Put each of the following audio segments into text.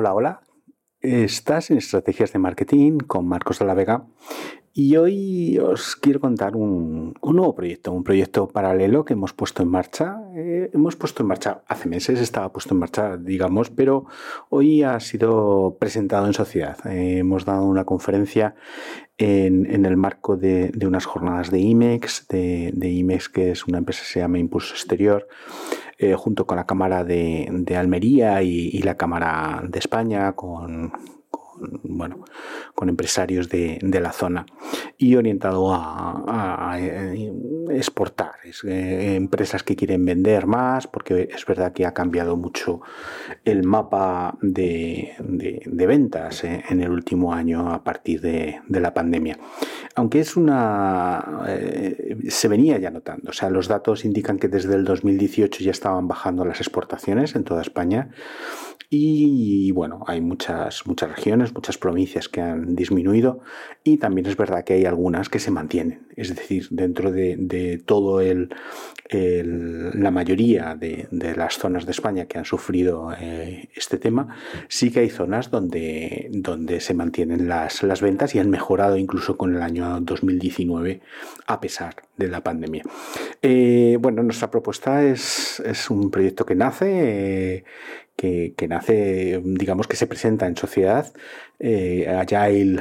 Hola, hola. Estás en Estrategias de Marketing con Marcos de la Vega y hoy os quiero contar un nuevo proyecto, un proyecto paralelo que hemos puesto en marcha. Hace meses estaba puesto en marcha, digamos, pero hoy ha sido presentado en sociedad. Hemos dado una conferencia en el marco de unas jornadas de IMEX, de IMEX, que es una empresa que se llama Impulso Exterior, junto con la Cámara de Almería y la Cámara de España, con empresarios de la zona, y orientado a exportar empresas que quieren vender más, porque es verdad que ha cambiado mucho el mapa de ventas en el último año a partir de la pandemia. Aunque se venía ya notando, o sea, los datos indican que desde el 2018 ya estaban bajando las exportaciones en toda España. Y bueno, hay muchas regiones, muchas provincias que han disminuido, y también es verdad que hay algunas que se mantienen. Es decir, dentro de todo la mayoría de las zonas de España que han sufrido este tema, sí que hay zonas donde se mantienen las ventas y han mejorado incluso con el año 2019 a pesar de la pandemia. Nuestra propuesta es un proyecto que nace... Que nace, digamos que se presenta en sociedad, Agile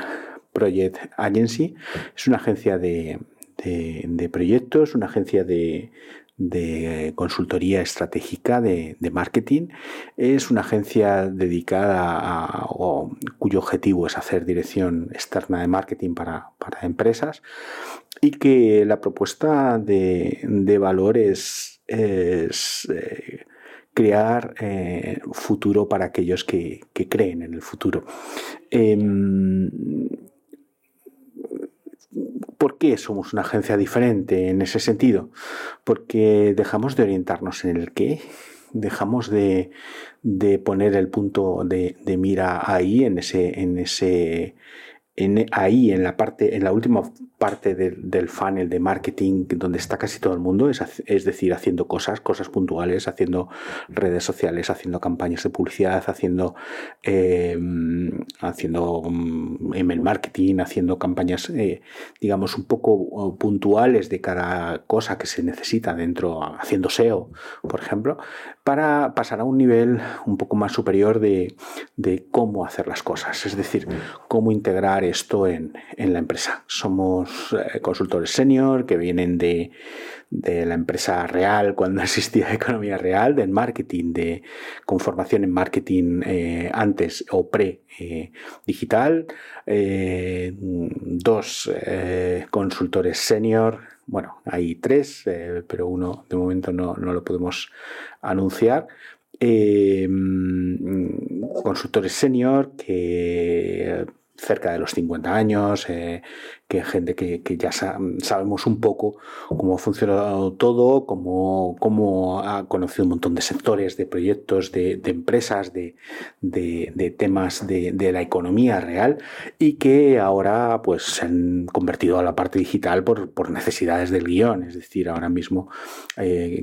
Project Agency. Es una agencia de proyectos, una agencia de consultoría estratégica de marketing. Es una agencia dedicada cuyo objetivo es hacer dirección externa de marketing para empresas, y que la propuesta de valor es crear futuro para aquellos que creen en el futuro. ¿Por qué somos una agencia diferente en ese sentido? Porque dejamos de orientarnos en el qué, dejamos de poner el punto de mira ahí, en la última parte del funnel de marketing, donde está casi todo el mundo, es decir, haciendo cosas puntuales, haciendo redes sociales, haciendo campañas de publicidad, haciendo email marketing, haciendo campañas, digamos, un poco puntuales de cada cosa que se necesita dentro, haciendo SEO, por ejemplo, para pasar a un nivel un poco más superior de cómo hacer las cosas, es decir, cómo integrar esto en la empresa. Somos consultores senior que vienen de la empresa real, cuando existía economía real, del marketing, con formación en marketing antes o pre-digital. Dos consultores senior, hay tres, pero uno de momento no lo podemos anunciar. Consultores senior que... cerca de los 50 años, que gente que ya sabemos un poco cómo ha funcionado todo, cómo ha conocido un montón de sectores, de proyectos, de empresas, de temas de la economía real, y que ahora pues se han convertido a la parte digital por necesidades del guión. Es decir, ahora mismo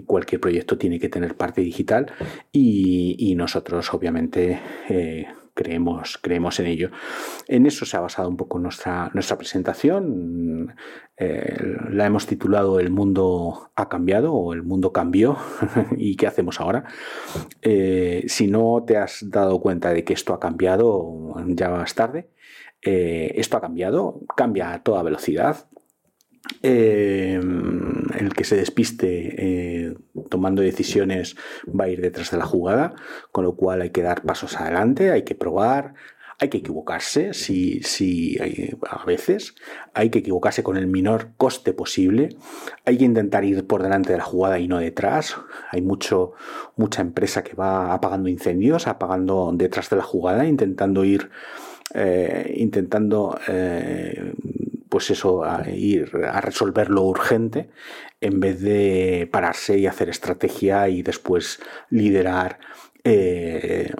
cualquier proyecto tiene que tener parte digital, y nosotros obviamente... Creemos en ello. En eso se ha basado un poco nuestra presentación. La hemos titulado "El mundo ha cambiado" o "El mundo cambió" y ¿qué hacemos ahora? Si no te has dado cuenta de que esto ha cambiado, ya vas tarde. Esto ha cambiado, cambia a toda velocidad. El que se despiste tomando decisiones va a ir detrás de la jugada, con lo cual hay que dar pasos adelante, hay que probar, hay que equivocarse, a veces hay que equivocarse con el menor coste posible, hay que intentar ir por delante de la jugada y no detrás. Hay mucha empresa que va apagando incendios, apagando detrás de la jugada, a ir a resolver lo urgente en vez de pararse y hacer estrategia y después liderar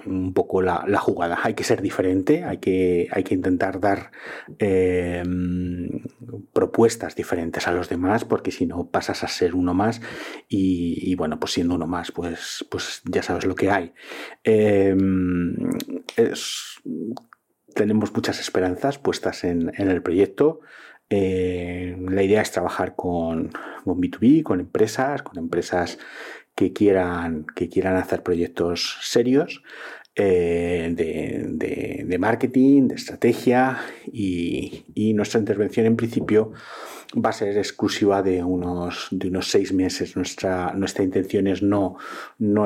un poco la jugada. Hay que ser diferente, hay que intentar dar propuestas diferentes a los demás, porque si no pasas a ser uno más y bueno, pues siendo uno más, pues ya sabes lo que hay. Tenemos muchas esperanzas puestas en el proyecto. La idea es trabajar con B2B, con empresas que quieran hacer proyectos serios de marketing, de estrategia, y nuestra intervención en principio va a ser exclusiva de unos 6 meses. Nuestra intención es no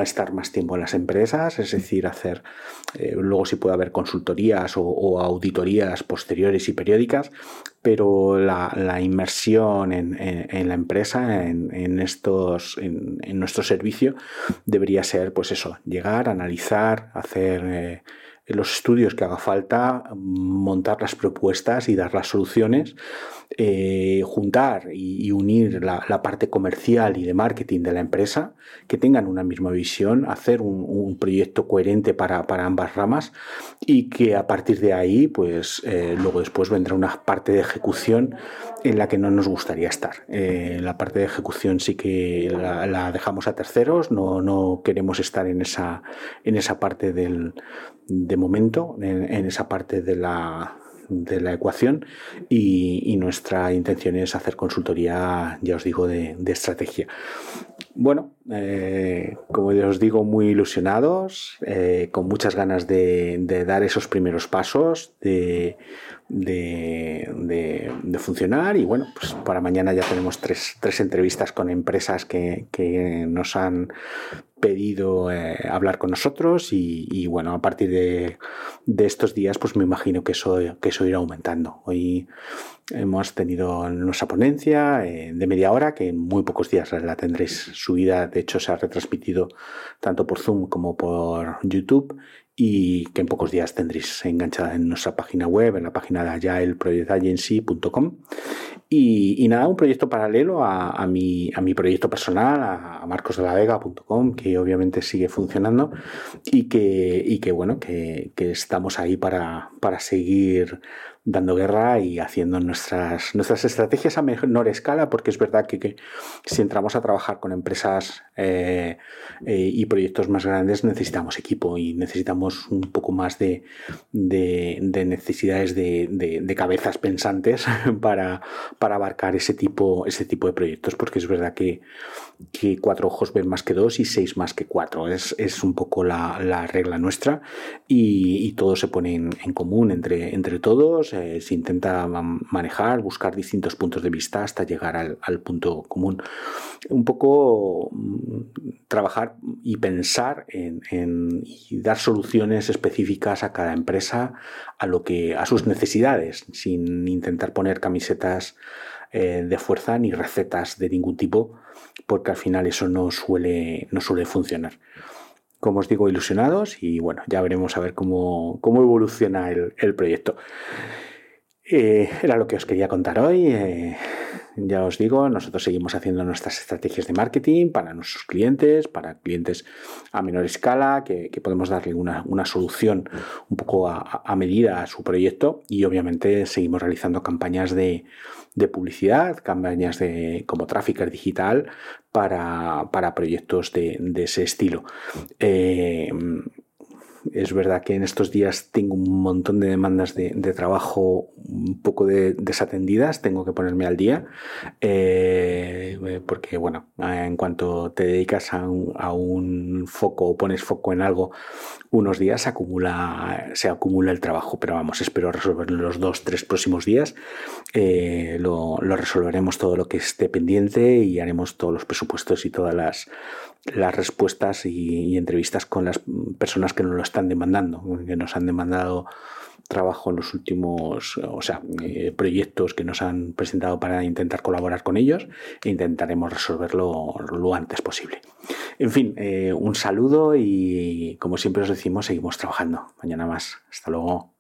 estar más tiempo en las empresas, es decir, hacer luego si puede haber consultorías o auditorías posteriores y periódicas, pero la inmersión en la empresa, en nuestro servicio, debería ser, pues eso, llegar, analizar, hacer los estudios que haga falta, montar las propuestas y dar las soluciones, juntar y unir la parte comercial y de marketing de la empresa, que tengan una misma visión, hacer un proyecto coherente para ambas ramas, y que a partir de ahí, pues luego después vendrá una parte de ejecución en la que no nos gustaría estar. La parte de ejecución sí que la dejamos a terceros, no queremos estar en esa parte de momento, en esa parte de la ecuación, y nuestra intención es hacer consultoría, ya os digo, de estrategia. Bueno, como ya os digo, muy ilusionados, con muchas ganas de dar esos primeros pasos, de funcionar, y bueno, pues para mañana ya tenemos tres entrevistas con empresas que nos han pedido hablar con nosotros, y bueno, a partir de estos días, pues me imagino que eso irá aumentando. Hoy hemos tenido nuestra ponencia de media hora, que en muy pocos días la tendréis subida. De hecho, se ha retransmitido tanto por Zoom como por YouTube, y que en pocos días tendréis enganchada en nuestra página web, en la página de elprojectagency.com. Y nada, un proyecto paralelo a mi proyecto personal, a marcosdelavega.com, que obviamente sigue funcionando, y que bueno, que estamos ahí para seguir dando guerra y haciendo nuestras estrategias a menor escala, porque es verdad que si entramos a trabajar con empresas y proyectos más grandes, necesitamos equipo y necesitamos un poco más de necesidades de cabezas pensantes para abarcar ese tipo de proyectos, porque es verdad que 4 ojos ven más que 2 y 6 más que 4. Es un poco la regla nuestra, y todo se pone en común entre todos. Se intenta manejar, buscar distintos puntos de vista hasta llegar al punto común. Un poco trabajar y pensar y dar soluciones específicas a cada empresa, a sus necesidades, sin intentar poner camisetas de fuerza ni recetas de ningún tipo, porque al final eso no suele funcionar. Como os digo, ilusionados, y bueno, ya veremos a ver cómo evoluciona el proyecto. Era lo que os quería contar hoy. Ya os digo, nosotros seguimos haciendo nuestras estrategias de marketing para nuestros clientes, para clientes a menor escala, que podemos darle una solución un poco a medida a su proyecto, y obviamente seguimos realizando campañas de publicidad, campañas como tráfico digital para proyectos de ese estilo. Es verdad que en estos días tengo un montón de demandas de trabajo un poco desatendidas, tengo que ponerme al día, porque bueno, en cuanto te dedicas a un foco o pones foco en algo, unos días se acumula el trabajo, pero vamos, espero resolverlo en los 2-3 próximos días. Lo resolveremos todo lo que esté pendiente y haremos todos los presupuestos y todas las respuestas y entrevistas con las personas que nos lo están demandando, que nos han demandado trabajo en los últimos, proyectos que nos han presentado para intentar colaborar con ellos, e intentaremos resolverlo lo antes posible. En fin, un saludo, y como siempre os decimos, seguimos trabajando. Mañana más. Hasta luego.